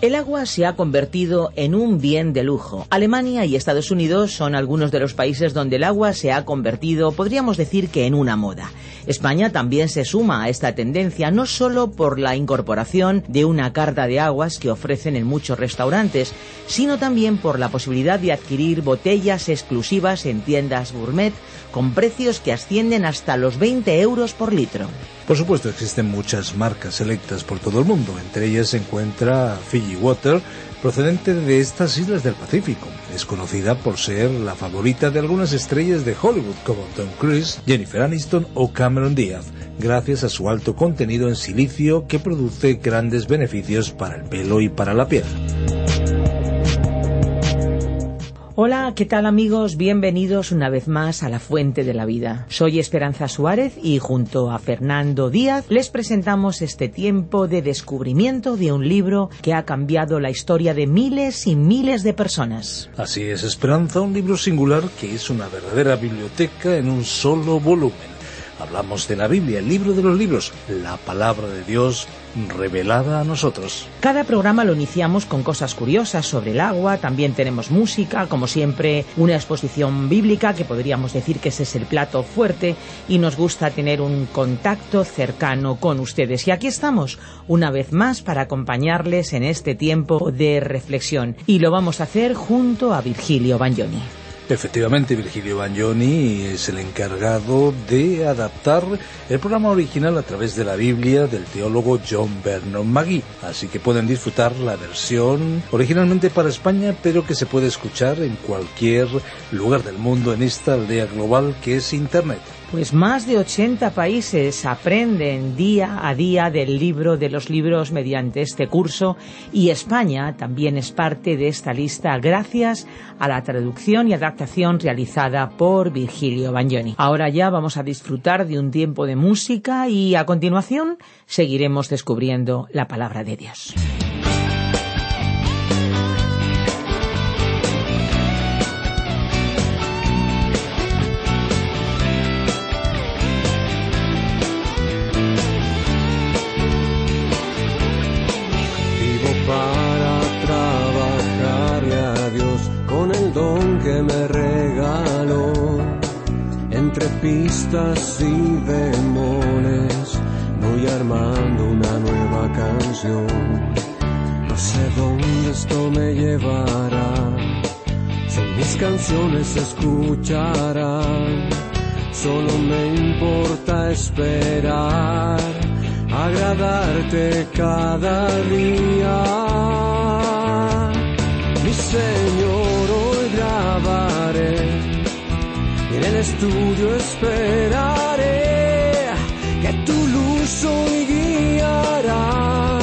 El agua se ha convertido en un bien de lujo. Alemania y Estados Unidos son algunos de los países donde el agua se ha convertido, podríamos decir que en una moda. España también se suma a esta tendencia, no solo por la incorporación de una carta de aguas que ofrecen en muchos restaurantes, sino también por la posibilidad de adquirir botellas exclusivas en tiendas gourmet con precios que ascienden hasta los 20 euros por litro. Por supuesto, existen muchas marcas selectas por todo el mundo. Entre ellas se encuentra Fiji Water, procedente de estas islas del Pacífico. Es conocida por ser la favorita de algunas estrellas de Hollywood como Tom Cruise, Jennifer Aniston o Cameron Diaz, gracias a su alto contenido en silicio que produce grandes beneficios para el pelo y para la piel. Hola, ¿qué tal amigos? Bienvenidos una vez más a La Fuente de la Vida. Soy Esperanza Suárez y junto a Fernando Díaz les presentamos este tiempo de descubrimiento de un libro que ha cambiado la historia de miles y miles de personas. Así es, Esperanza, un libro singular que es una verdadera biblioteca en un solo volumen. Hablamos de la Biblia, el libro de los libros, la palabra de Dios revelada a nosotros. Cada programa lo iniciamos con cosas curiosas sobre el agua, también tenemos música, como siempre una exposición bíblica, que podríamos decir que ese es el plato fuerte, y nos gusta tener un contacto cercano con ustedes. Y aquí estamos, una vez más, para acompañarles en este tiempo de reflexión, y lo vamos a hacer junto a Virgilio Bagnoni. Efectivamente, Virgilio Bagnoni es el encargado de adaptar el programa original a través de la Biblia del teólogo John Vernon Maggi, así que pueden disfrutar la versión originalmente para España, pero que se puede escuchar en cualquier lugar del mundo en esta aldea global que es Internet. Pues más de 80 países aprenden día a día del libro de los libros mediante este curso, y España también es parte de esta lista gracias a la traducción y adaptación realizada por Virgilio Bagnoni. Ahora ya vamos a disfrutar de un tiempo de música y a continuación seguiremos descubriendo la palabra de Dios. Pistas y bemoles, voy armando una nueva canción. No sé dónde esto me llevará, si mis canciones se escucharán. Solo me importa esperar, agradarte cada día. Mi Señor, hoy grabaré. En el estudio esperaré que tu luz hoy guiará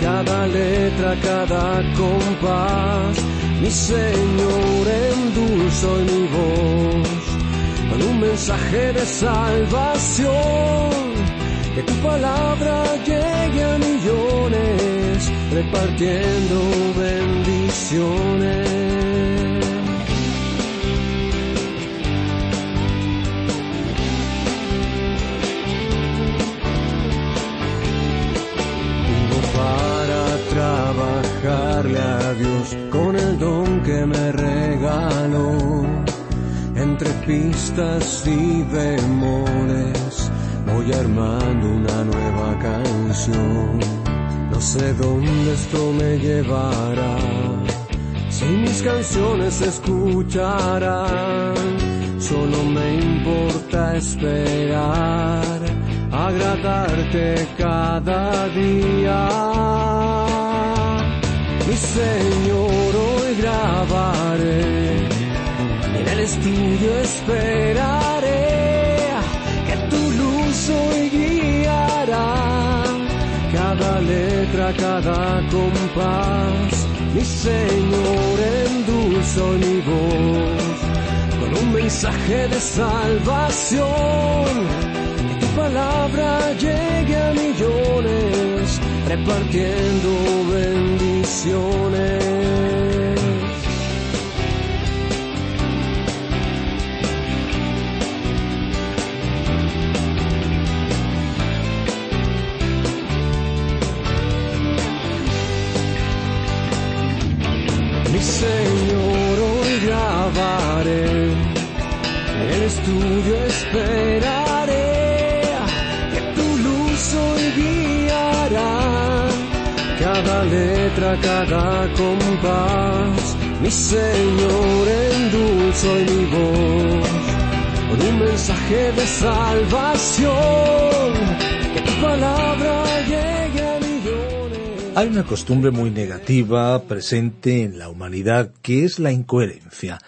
cada letra, cada compás. Mi Señor, endulza hoy mi voz con un mensaje de salvación. Que tu palabra llegue a millones, repartiendo bendiciones. Trabajarle a Dios con el don que me regaló. Entre pistas y bemoles voy armando una nueva canción. No sé dónde esto me llevará, si mis canciones se escucharán. Solo me importa esperar, agradarte cada día. Mi Señor, hoy grabaré, en el estudio esperaré, que tu luz hoy guiará a cada compás, mi Señor endulzó mi voz con un mensaje de salvación. Que tu palabra llegue a millones, repartiendo bendiciones. Señor, hoy grabaré, en el estudio esperaré, que tu luz hoy guiará cada letra, cada compás. Mi Señor, endulzó mi voz con un mensaje de salvación, que tu palabra llegue. Hay una costumbre muy negativa presente en la humanidad que es la incoherencia,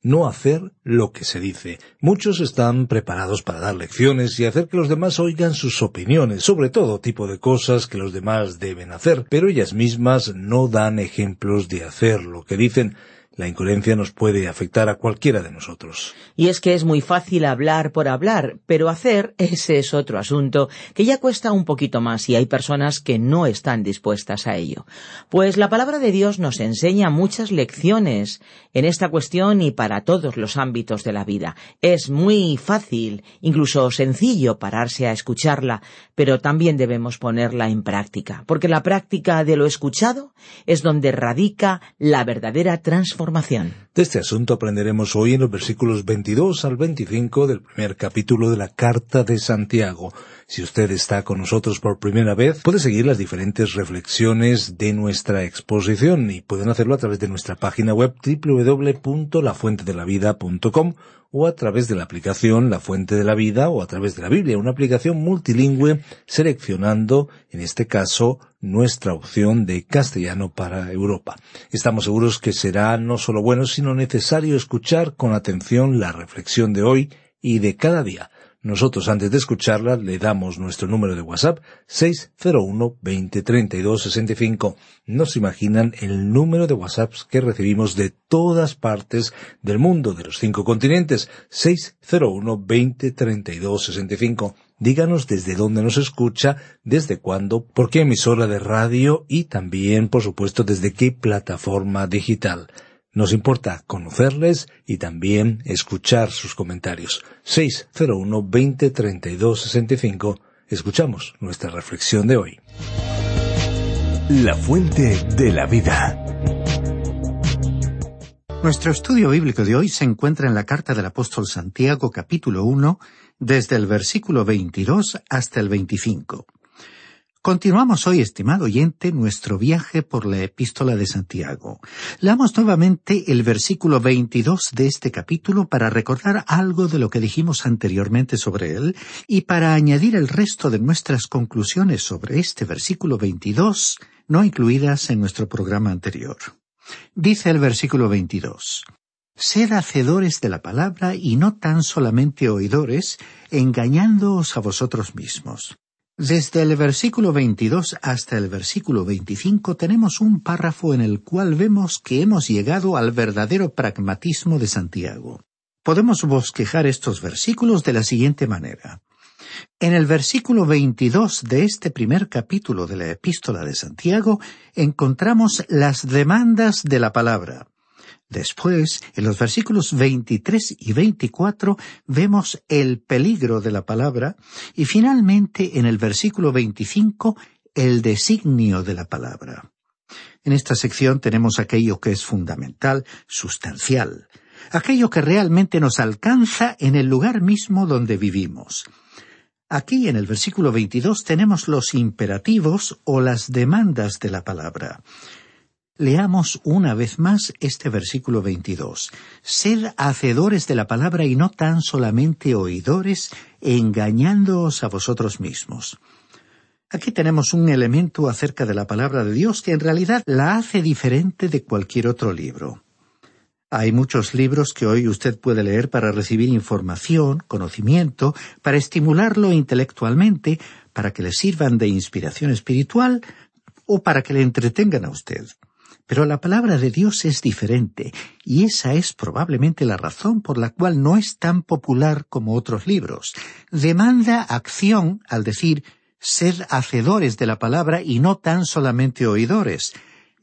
no hacer lo que se dice. Muchos están preparados para dar lecciones y hacer que los demás oigan sus opiniones, sobre todo tipo de cosas que los demás deben hacer, pero ellas mismas no dan ejemplos de hacer lo que dicen. La incoherencia nos puede afectar a cualquiera de nosotros. Y es que es muy fácil hablar por hablar, pero hacer, ese es otro asunto, que ya cuesta un poquito más y hay personas que no están dispuestas a ello. Pues la palabra de Dios nos enseña muchas lecciones en esta cuestión y para todos los ámbitos de la vida. Es muy fácil, incluso sencillo, pararse a escucharla, pero también debemos ponerla en práctica, porque la práctica de lo escuchado es donde radica la verdadera transformación. De este asunto aprenderemos hoy en los versículos 22 al 25 del primer capítulo de la Carta de Santiago. Si usted está con nosotros por primera vez, puede seguir las diferentes reflexiones de nuestra exposición y pueden hacerlo a través de nuestra página web www.lafuentedelavida.com o a través de la aplicación La Fuente de la Vida o a través de la Biblia, una aplicación multilingüe, seleccionando, en este caso, nuestra opción de castellano para Europa. Estamos seguros que será no solo bueno, sino necesario escuchar con atención la reflexión de hoy y de cada día. Nosotros, antes de escucharla, le damos nuestro número de WhatsApp, 601-2032-65. No se imaginan el número de WhatsApps que recibimos de todas partes del mundo, de los 5 continentes, 601-2032-65. Díganos desde dónde nos escucha, desde cuándo, por qué emisora de radio y también, por supuesto, desde qué plataforma digital. Nos importa conocerles y también escuchar sus comentarios. 601-2032-65. Escuchamos nuestra reflexión de hoy. La Fuente de la Vida. Nuestro estudio bíblico de hoy se encuentra en la Carta del Apóstol Santiago, capítulo 1, desde el versículo 22 hasta el 25. Continuamos hoy, estimado oyente, nuestro viaje por la Epístola de Santiago. Leamos nuevamente el versículo 22 de este capítulo para recordar algo de lo que dijimos anteriormente sobre él y para añadir el resto de nuestras conclusiones sobre este versículo 22, no incluidas en nuestro programa anterior. Dice el versículo 22... «Sed hacedores de la palabra y no tan solamente oidores, engañándoos a vosotros mismos». Desde el versículo 22 hasta el versículo 25 tenemos un párrafo en el cual vemos que hemos llegado al verdadero pragmatismo de Santiago. Podemos bosquejar estos versículos de la siguiente manera. En el versículo 22 de este primer capítulo de la Epístola de Santiago encontramos las demandas de la palabra. Después, en los versículos 23 y 24, vemos el peligro de la palabra y finalmente, en el versículo 25, el designio de la palabra. En esta sección tenemos aquello que es fundamental, sustancial, aquello que realmente nos alcanza en el lugar mismo donde vivimos. Aquí, en el versículo 22, tenemos los imperativos o las demandas de la palabra. Leamos una vez más este versículo 22. «Sed hacedores de la palabra y no tan solamente oidores, engañándoos a vosotros mismos». Aquí tenemos un elemento acerca de la palabra de Dios que en realidad la hace diferente de cualquier otro libro. Hay muchos libros que hoy usted puede leer para recibir información, conocimiento, para estimularlo intelectualmente, para que le sirvan de inspiración espiritual, o para que le entretengan a usted. Pero la palabra de Dios es diferente, y esa es probablemente la razón por la cual no es tan popular como otros libros. Demanda acción al decir, sed hacedores de la palabra y no tan solamente oidores.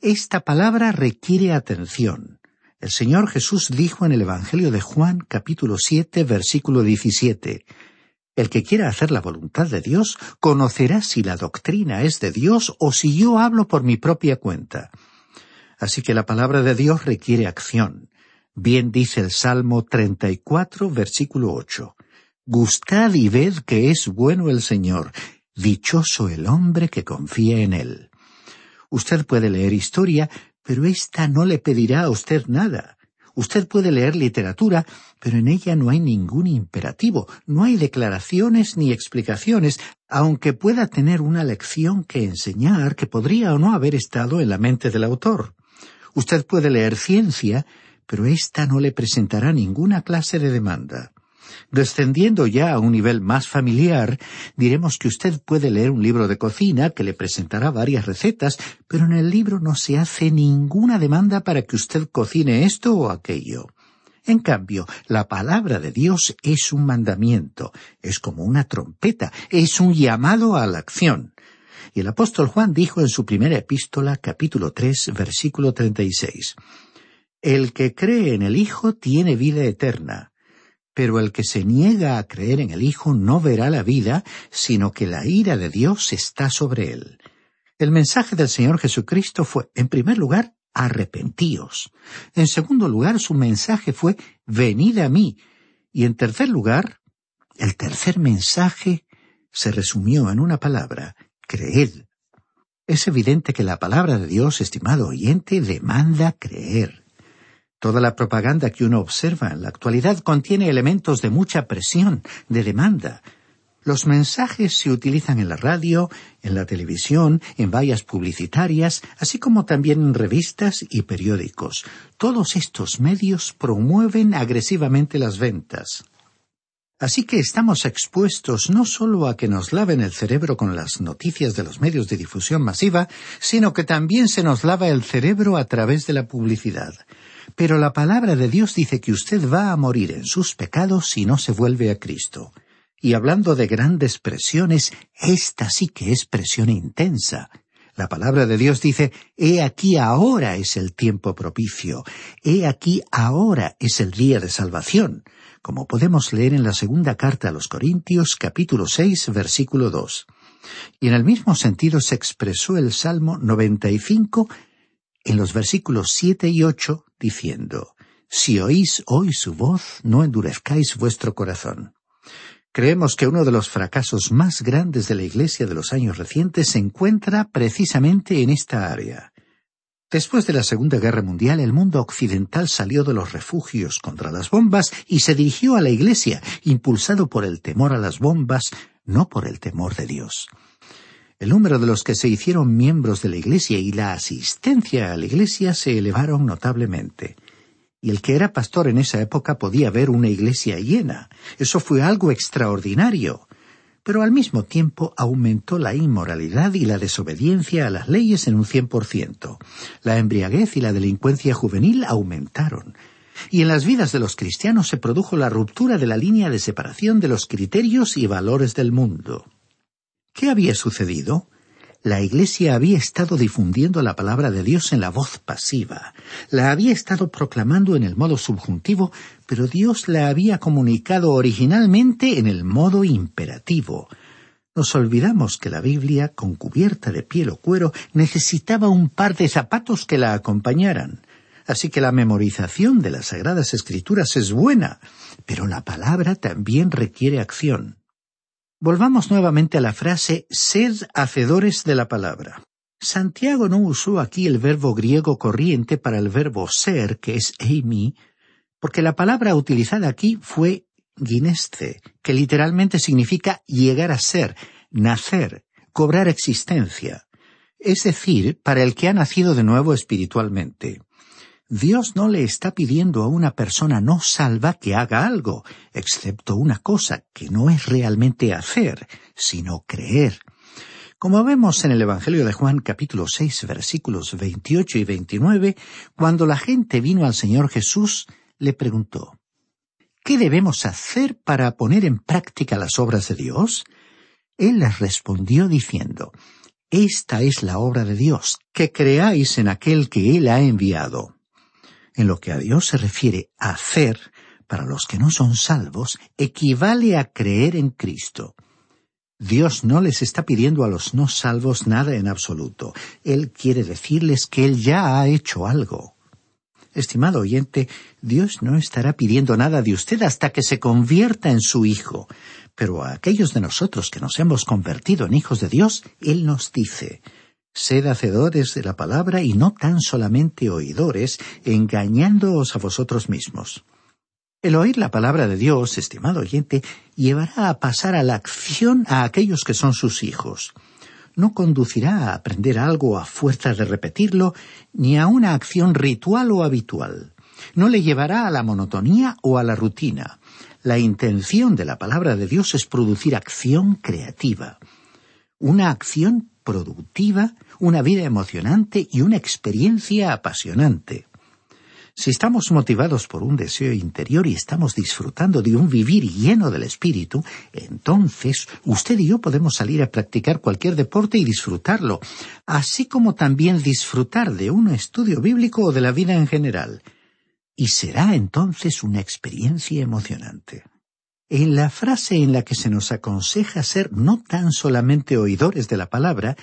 Esta palabra requiere atención. El Señor Jesús dijo en el Evangelio de Juan, capítulo 7, versículo 17, «El que quiera hacer la voluntad de Dios, conocerá si la doctrina es de Dios o si yo hablo por mi propia cuenta». Así que la palabra de Dios requiere acción. Bien dice el Salmo 34, versículo 8. «Gustad y ved que es bueno el Señor, dichoso el hombre que confía en él». Usted puede leer historia, pero ésta no le pedirá a usted nada. Usted puede leer literatura, pero en ella no hay ningún imperativo, no hay declaraciones ni explicaciones, aunque pueda tener una lección que enseñar que podría o no haber estado en la mente del autor. Usted puede leer ciencia, pero ésta no le presentará ninguna clase de demanda. Descendiendo ya a un nivel más familiar, diremos que usted puede leer un libro de cocina que le presentará varias recetas, pero en el libro no se hace ninguna demanda para que usted cocine esto o aquello. En cambio, la palabra de Dios es un mandamiento, es como una trompeta, es un llamado a la acción. Y el apóstol Juan dijo en su primera epístola, capítulo 3, versículo 36, «El que cree en el Hijo tiene vida eterna». Pero el que se niega a creer en el Hijo no verá la vida, sino que la ira de Dios está sobre él. El mensaje del Señor Jesucristo fue, en primer lugar, arrepentíos. En segundo lugar, su mensaje fue, venid a mí. Y en tercer lugar, el tercer mensaje se resumió en una palabra, creed. Es evidente que la palabra de Dios, estimado oyente, demanda creer. Toda la propaganda que uno observa en la actualidad contiene elementos de mucha presión, de demanda. Los mensajes se utilizan en la radio, en la televisión, en vallas publicitarias, así como también en revistas y periódicos. Todos estos medios promueven agresivamente las ventas. Así que estamos expuestos no solo a que nos laven el cerebro con las noticias de los medios de difusión masiva, sino que también se nos lava el cerebro a través de la publicidad. Pero la palabra de Dios dice que usted va a morir en sus pecados si no se vuelve a Cristo. Y hablando de grandes presiones, esta sí que es presión intensa. La palabra de Dios dice, «He aquí ahora es el tiempo propicio, he aquí ahora es el día de salvación», como podemos leer en la segunda carta a los Corintios, capítulo 6, versículo 2. Y en el mismo sentido se expresó el Salmo 95, en los versículos 7 y 8, diciendo, «Si oís hoy su voz, no endurezcáis vuestro corazón». Creemos que uno de los fracasos más grandes de la Iglesia de los años recientes se encuentra precisamente en esta área. Después de la Segunda Guerra Mundial, el mundo occidental salió de los refugios contra las bombas y se dirigió a la Iglesia, impulsado por el temor a las bombas, no por el temor de Dios. El número de los que se hicieron miembros de la Iglesia y la asistencia a la Iglesia se elevaron notablemente. Y el que era pastor en esa época podía ver una iglesia llena. Eso fue algo extraordinario. Pero al mismo tiempo aumentó la inmoralidad y la desobediencia a las leyes en un 100%. La embriaguez y la delincuencia juvenil aumentaron. Y en las vidas de los cristianos se produjo la ruptura de la línea de separación de los criterios y valores del mundo. ¿Qué había sucedido? La Iglesia había estado difundiendo la palabra de Dios en la voz pasiva. La había estado proclamando en el modo subjuntivo, pero Dios la había comunicado originalmente en el modo imperativo. Nos olvidamos que la Biblia, con cubierta de piel o cuero, necesitaba un par de zapatos que la acompañaran. Así que la memorización de las Sagradas Escrituras es buena, pero la palabra también requiere acción. Volvamos nuevamente a la frase, «sed hacedores de la palabra». Santiago no usó aquí el verbo griego corriente para el verbo ser, que es eimi, porque la palabra utilizada aquí fue gyneste, que literalmente significa llegar a ser, nacer, cobrar existencia. Es decir, para el que ha nacido de nuevo espiritualmente. Dios no le está pidiendo a una persona no salva que haga algo, excepto una cosa que no es realmente hacer, sino creer. como vemos en el Evangelio de Juan capítulo 6, versículos 28 y 29, cuando la gente vino al Señor Jesús, le preguntó, ¿qué debemos hacer para poner en práctica las obras de Dios? Él les respondió diciendo, esta es la obra de Dios, que creáis en aquel que Él ha enviado. En lo que a Dios se refiere a hacer, para los que no son salvos, equivale a creer en Cristo. Dios no les está pidiendo a los no salvos nada en absoluto. Él quiere decirles que Él ya ha hecho algo. Estimado oyente, Dios no estará pidiendo nada de usted hasta que se convierta en su hijo. Pero a aquellos de nosotros que nos hemos convertido en hijos de Dios, Él nos dice, «Sed hacedores de la palabra y no tan solamente oidores, engañándoos a vosotros mismos». El oír la palabra de Dios, estimado oyente, llevará a pasar a la acción a aquellos que son sus hijos. No conducirá a aprender algo a fuerza de repetirlo, ni a una acción ritual o habitual. No le llevará a la monotonía o a la rutina. La intención de la palabra de Dios es producir acción creativa. Una acción productiva, una vida emocionante y una experiencia apasionante. Si estamos motivados por un deseo interior y estamos disfrutando de un vivir lleno del espíritu, entonces usted y yo podemos salir a practicar cualquier deporte y disfrutarlo, así como también disfrutar de un estudio bíblico o de la vida en general. Y será entonces una experiencia emocionante. En la frase en la que se nos aconseja ser no tan solamente oidores de la palabra,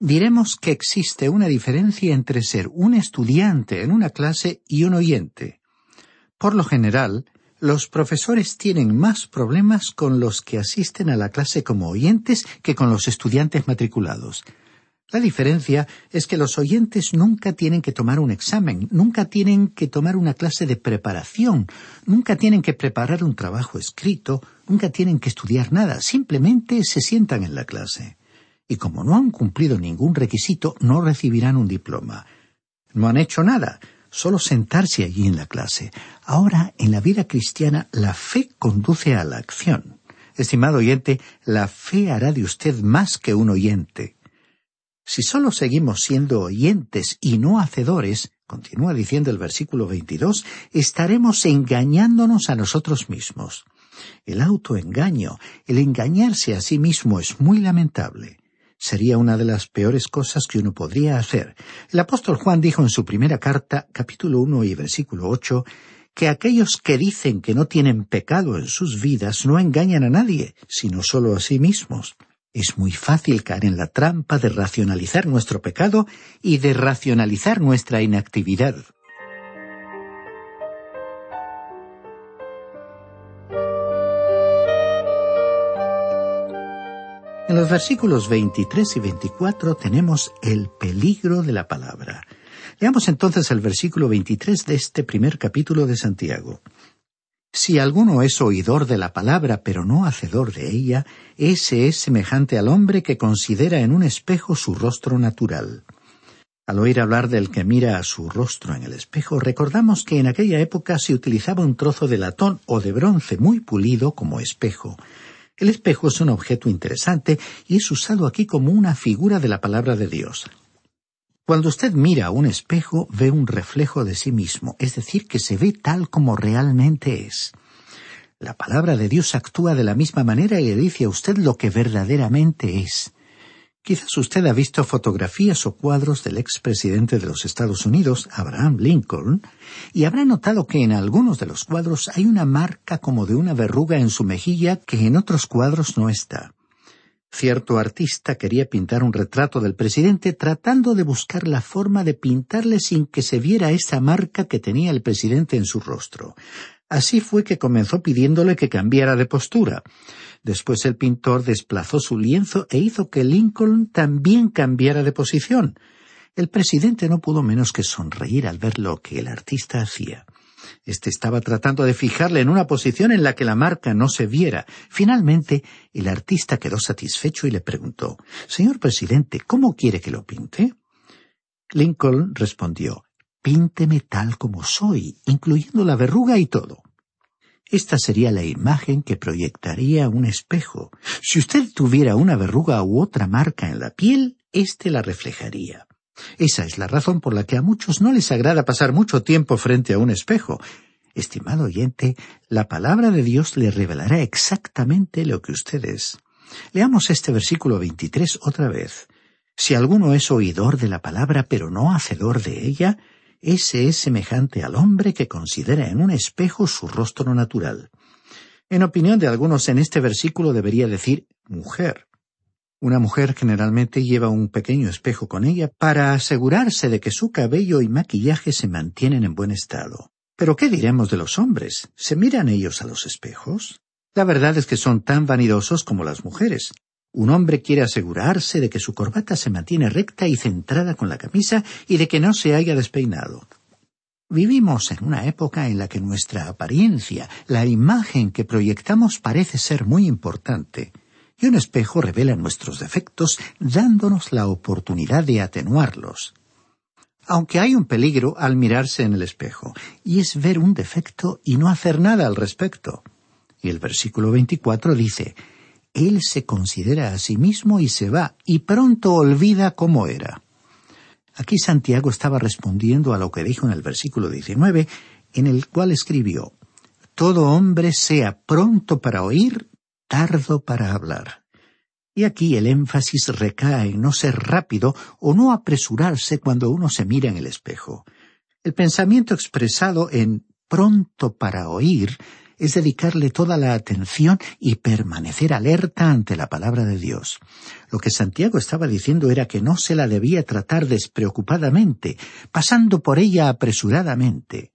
diremos que existe una diferencia entre ser un estudiante en una clase y un oyente. Por lo general, los profesores tienen más problemas con los que asisten a la clase como oyentes que con los estudiantes matriculados. La diferencia es que los oyentes nunca tienen que tomar un examen, nunca tienen que tomar una clase de preparación, nunca tienen que preparar un trabajo escrito, nunca tienen que estudiar nada, simplemente se sientan en la clase. Y como no han cumplido ningún requisito, no recibirán un diploma. No han hecho nada, solo sentarse allí en la clase. Ahora, en la vida cristiana, la fe conduce a la acción. Estimado oyente, la fe hará de usted más que un oyente. Si solo seguimos siendo oyentes y no hacedores, continúa diciendo el versículo 22, estaremos engañándonos a nosotros mismos. El autoengaño, el engañarse a sí mismo es muy lamentable. Sería una de las peores cosas que uno podría hacer. El apóstol Juan dijo en su primera carta, capítulo 1 y versículo 8, que aquellos que dicen que no tienen pecado en sus vidas no engañan a nadie, sino solo a sí mismos. Es muy fácil caer en la trampa de racionalizar nuestro pecado y de racionalizar nuestra inactividad. En los versículos 23 y 24 tenemos el peligro de la palabra. Leamos entonces el versículo 23 de este primer capítulo de Santiago. Si alguno es oidor de la palabra, pero no hacedor de ella, ese es semejante al hombre que considera en un espejo su rostro natural. Al oír hablar del que mira a su rostro en el espejo, recordamos que en aquella época se utilizaba un trozo de latón o de bronce muy pulido como espejo. El espejo es un objeto interesante y es usado aquí como una figura de la palabra de Dios. Cuando usted mira a un espejo, ve un reflejo de sí mismo, es decir, que se ve tal como realmente es. La palabra de Dios actúa de la misma manera y le dice a usted lo que verdaderamente es. Quizás usted ha visto fotografías o cuadros del expresidente de los Estados Unidos, Abraham Lincoln, y habrá notado que en algunos de los cuadros hay una marca como de una verruga en su mejilla que en otros cuadros no está. Cierto artista quería pintar un retrato del presidente tratando de buscar la forma de pintarle sin que se viera esa marca que tenía el presidente en su rostro. Así fue que comenzó pidiéndole que cambiara de postura. Después el pintor desplazó su lienzo e hizo que Lincoln también cambiara de posición. El presidente no pudo menos que sonreír al ver lo que el artista hacía. Este estaba tratando de fijarle en una posición en la que la marca no se viera. Finalmente, el artista quedó satisfecho y le preguntó, «Señor presidente, ¿cómo quiere que lo pinte?» Lincoln respondió, «Pínteme tal como soy, incluyendo la verruga y todo». Esta sería la imagen que proyectaría un espejo. Si usted tuviera una verruga u otra marca en la piel, éste la reflejaría. Esa es la razón por la que a muchos no les agrada pasar mucho tiempo frente a un espejo. Estimado oyente, la palabra de Dios le revelará exactamente lo que usted es. Leamos este versículo 23 otra vez. Si alguno es oidor de la palabra, pero no hacedor de ella, ese es semejante al hombre que considera en un espejo su rostro natural. En opinión de algunos, en este versículo debería decir mujer. Una mujer generalmente lleva un pequeño espejo con ella para asegurarse de que su cabello y maquillaje se mantienen en buen estado. ¿Pero qué diremos de los hombres? ¿Se miran ellos a los espejos? La verdad es que son tan vanidosos como las mujeres. Un hombre quiere asegurarse de que su corbata se mantiene recta y centrada con la camisa y de que no se haya despeinado. Vivimos en una época en la que nuestra apariencia, la imagen que proyectamos, parece ser muy importante. Y un espejo revela nuestros defectos, dándonos la oportunidad de atenuarlos. Aunque hay un peligro al mirarse en el espejo, y es ver un defecto y no hacer nada al respecto. Y el versículo 24 dice: él se considera a sí mismo y se va, y pronto olvida cómo era. Aquí Santiago estaba respondiendo a lo que dijo en el versículo 19, en el cual escribió: «Todo hombre sea pronto para oír, tardo para hablar». Y aquí el énfasis recae en no ser rápido o no apresurarse cuando uno se mira en el espejo. El pensamiento expresado en «pronto para oír» es dedicarle toda la atención y permanecer alerta ante la palabra de Dios. Lo que Santiago estaba diciendo era que no se la debía tratar despreocupadamente, pasando por ella apresuradamente.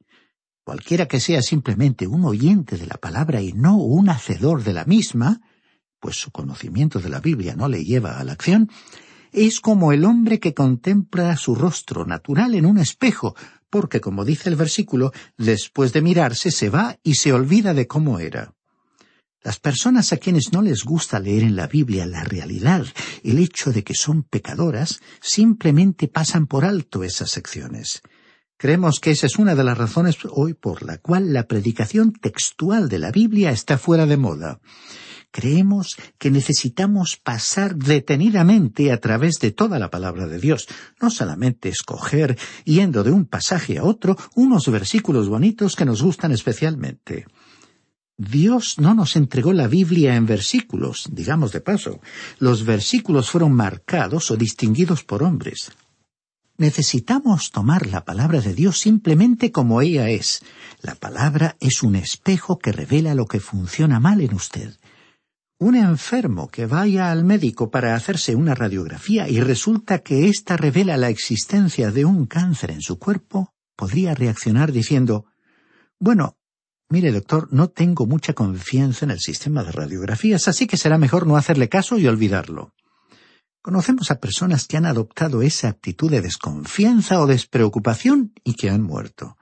Cualquiera que sea simplemente un oyente de la palabra y no un hacedor de la misma, pues su conocimiento de la Biblia no le lleva a la acción, es como el hombre que contempla su rostro natural en un espejo, porque, como dice el versículo, después de mirarse se va y se olvida de cómo era. Las personas a quienes no les gusta leer en la Biblia la realidad, el hecho de que son pecadoras, simplemente pasan por alto esas secciones. Creemos que esa es una de las razones hoy por la cual la predicación textual de la Biblia está fuera de moda. Creemos que necesitamos pasar detenidamente a través de toda la palabra de Dios, no solamente escoger, yendo de un pasaje a otro, unos versículos bonitos que nos gustan especialmente. Dios no nos entregó la Biblia en versículos, digamos de paso. Los versículos fueron marcados o distinguidos por hombres. Necesitamos tomar la palabra de Dios simplemente como ella es. La palabra es un espejo que revela lo que funciona mal en usted. Un enfermo que vaya al médico para hacerse una radiografía y resulta que ésta revela la existencia de un cáncer en su cuerpo, podría reaccionar diciendo: «Bueno, mire doctor, no tengo mucha confianza en el sistema de radiografías, así que será mejor no hacerle caso y olvidarlo». Conocemos a personas que han adoptado esa actitud de desconfianza o despreocupación y que han muerto.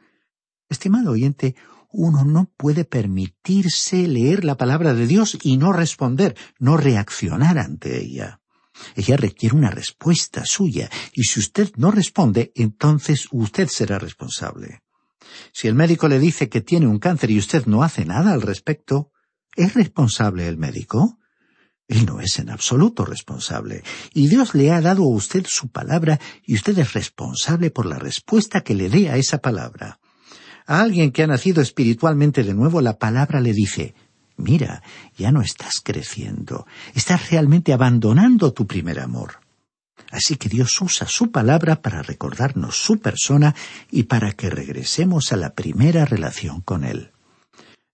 Estimado oyente, uno no puede permitirse leer la palabra de Dios y no responder, no reaccionar ante ella. Ella requiere una respuesta suya, y si usted no responde, entonces usted será responsable. Si el médico le dice que tiene un cáncer y usted no hace nada al respecto, ¿es responsable el médico? Él no es en absoluto responsable, y Dios le ha dado a usted su palabra, y usted es responsable por la respuesta que le dé a esa palabra. A alguien que ha nacido espiritualmente de nuevo, la palabra le dice: «Mira, ya no estás creciendo, estás realmente abandonando tu primer amor». Así que Dios usa su palabra para recordarnos su persona y para que regresemos a la primera relación con Él.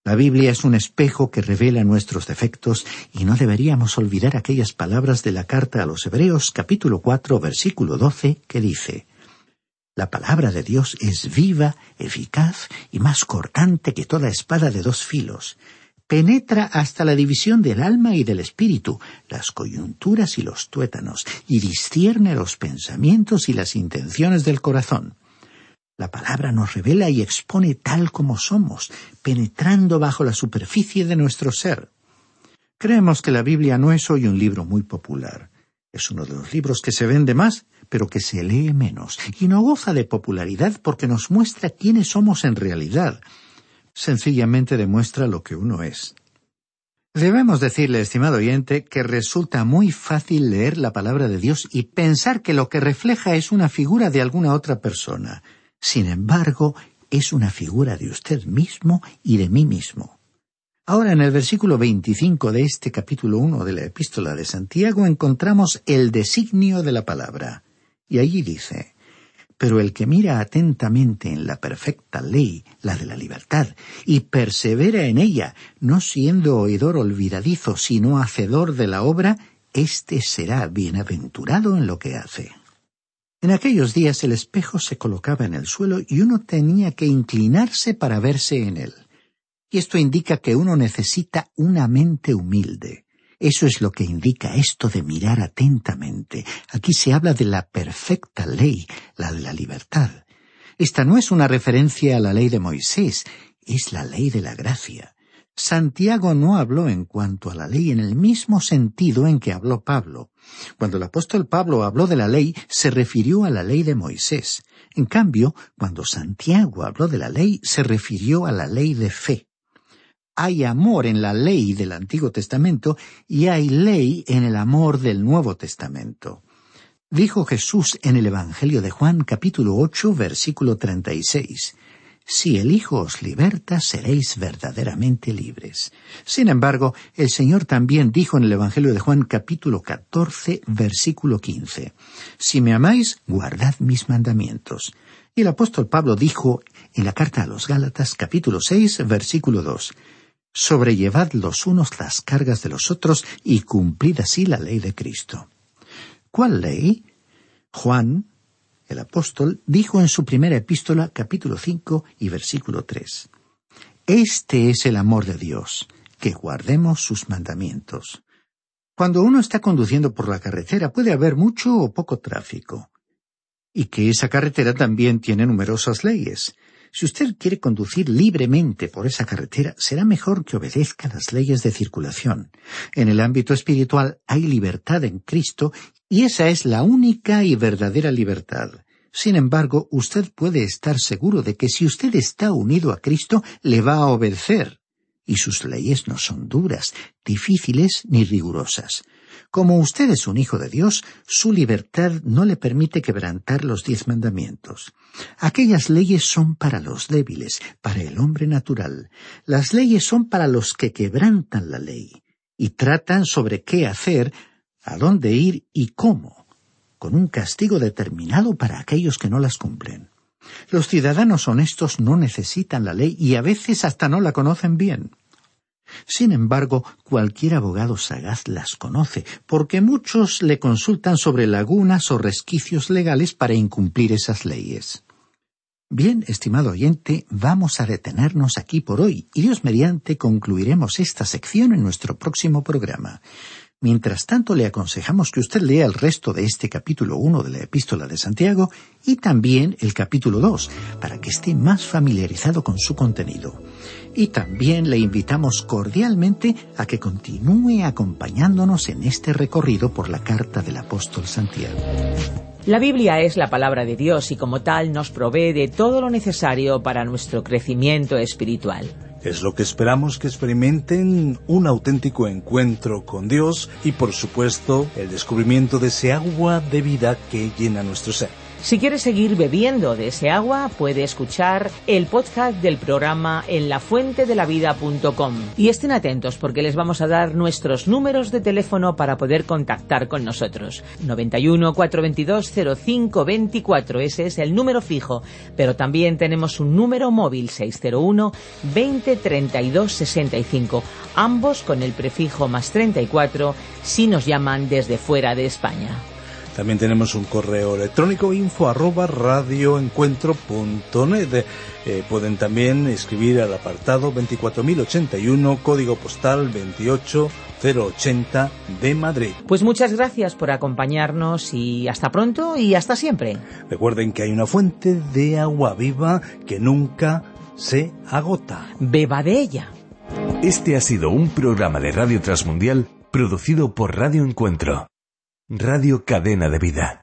La Biblia es un espejo que revela nuestros defectos, y no deberíamos olvidar aquellas palabras de la carta a los Hebreos, capítulo 4, versículo 12, que dice: «La palabra de Dios es viva, eficaz y más cortante que toda espada de dos filos. Penetra hasta la división del alma y del espíritu, las coyunturas y los tuétanos, y discierne los pensamientos y las intenciones del corazón». La palabra nos revela y expone tal como somos, penetrando bajo la superficie de nuestro ser. Creemos que la Biblia no es hoy un libro muy popular. Es uno de los libros que se vende más, pero que se lee menos, y no goza de popularidad porque nos muestra quiénes somos en realidad. sencillamente demuestra lo que uno es. Debemos decirle, estimado oyente, que resulta muy fácil leer la palabra de Dios y pensar que lo que refleja es una figura de alguna otra persona. Sin embargo, es una figura de usted mismo y de mí mismo. Ahora, en el versículo 25 de este capítulo 1 de la Epístola de Santiago, encontramos el designio de la palabra. Y allí dice: «Pero el que mira atentamente en la perfecta ley, la de la libertad, y persevera en ella, no siendo oidor olvidadizo, sino hacedor de la obra, éste será bienaventurado en lo que hace». En aquellos días el espejo se colocaba en el suelo y uno tenía que inclinarse para verse en él. Y esto indica que uno necesita una mente humilde. Eso es lo que indica esto de mirar atentamente. Aquí se habla de la perfecta ley, la de la libertad. Esta no es una referencia a la ley de Moisés, es la ley de la gracia. Santiago no habló en cuanto a la ley en el mismo sentido en que habló Pablo. Cuando el apóstol Pablo habló de la ley, se refirió a la ley de Moisés. En cambio, cuando Santiago habló de la ley, se refirió a la ley de fe. Hay amor en la ley del Antiguo Testamento y hay ley en el amor del Nuevo Testamento. Dijo Jesús en el Evangelio de Juan, capítulo 8, versículo 36, «Si el Hijo os liberta, seréis verdaderamente libres». Sin embargo, el Señor también dijo en el Evangelio de Juan, capítulo 14, versículo 15, «Si me amáis, guardad mis mandamientos». Y el apóstol Pablo dijo en la carta a los Gálatas, capítulo 6, versículo 2, «Sobrellevad los unos las cargas de los otros y cumplid así la ley de Cristo». ¿Cuál ley? Juan, el apóstol, dijo en su primera epístola, capítulo 5 y versículo 3, «Este es el amor de Dios, que guardemos sus mandamientos». Cuando uno está conduciendo por la carretera puede haber mucho o poco tráfico, y que esa carretera también tiene numerosas leyes. Si usted quiere conducir libremente por esa carretera, será mejor que obedezca las leyes de circulación. En el ámbito espiritual hay libertad en Cristo y esa es la única y verdadera libertad. Sin embargo, usted puede estar seguro de que si usted está unido a Cristo, le va a obedecer. Y sus leyes no son duras, difíciles ni rigurosas. Como usted es un hijo de Dios, su libertad no le permite quebrantar los 10 mandamientos. Aquellas leyes son para los débiles, para el hombre natural. Las leyes son para los que quebrantan la ley y tratan sobre qué hacer, a dónde ir y cómo, con un castigo determinado para aquellos que no las cumplen. Los ciudadanos honestos no necesitan la ley y a veces hasta no la conocen bien. Sin embargo, cualquier abogado sagaz las conoce, porque muchos le consultan sobre lagunas o resquicios legales para incumplir esas leyes. Bien, estimado oyente, vamos a detenernos aquí por hoy, y Dios mediante concluiremos esta sección en nuestro próximo programa. Mientras tanto, le aconsejamos que usted lea el resto de este capítulo 1 de la Epístola de Santiago y también el capítulo 2, para que esté más familiarizado con su contenido. Y también le invitamos cordialmente a que continúe acompañándonos en este recorrido por la carta del apóstol Santiago. La Biblia es la palabra de Dios y como tal nos provee de todo lo necesario para nuestro crecimiento espiritual. Es lo que esperamos que experimenten un auténtico encuentro con Dios y, por supuesto, el descubrimiento de ese agua de vida que llena nuestro ser. Si quieres seguir bebiendo de ese agua, puede escuchar el podcast del programa en lafuentedelavida.com. Y estén atentos porque les vamos a dar nuestros números de teléfono para poder contactar con nosotros. 91 422 0524, ese es el número fijo, pero también tenemos un número móvil 601 20 32 65, ambos con el prefijo más 34 si nos llaman desde fuera de España. También tenemos un correo electrónico info@radioencuentro.net. Pueden también escribir al apartado 24081, código postal 28080 de Madrid. Pues muchas gracias por acompañarnos y hasta pronto y hasta siempre. Recuerden que hay una fuente de agua viva que nunca se agota. Beba de ella. Este ha sido un programa de Radio Transmundial producido por Radio Encuentro. Radio Cadena de Vida.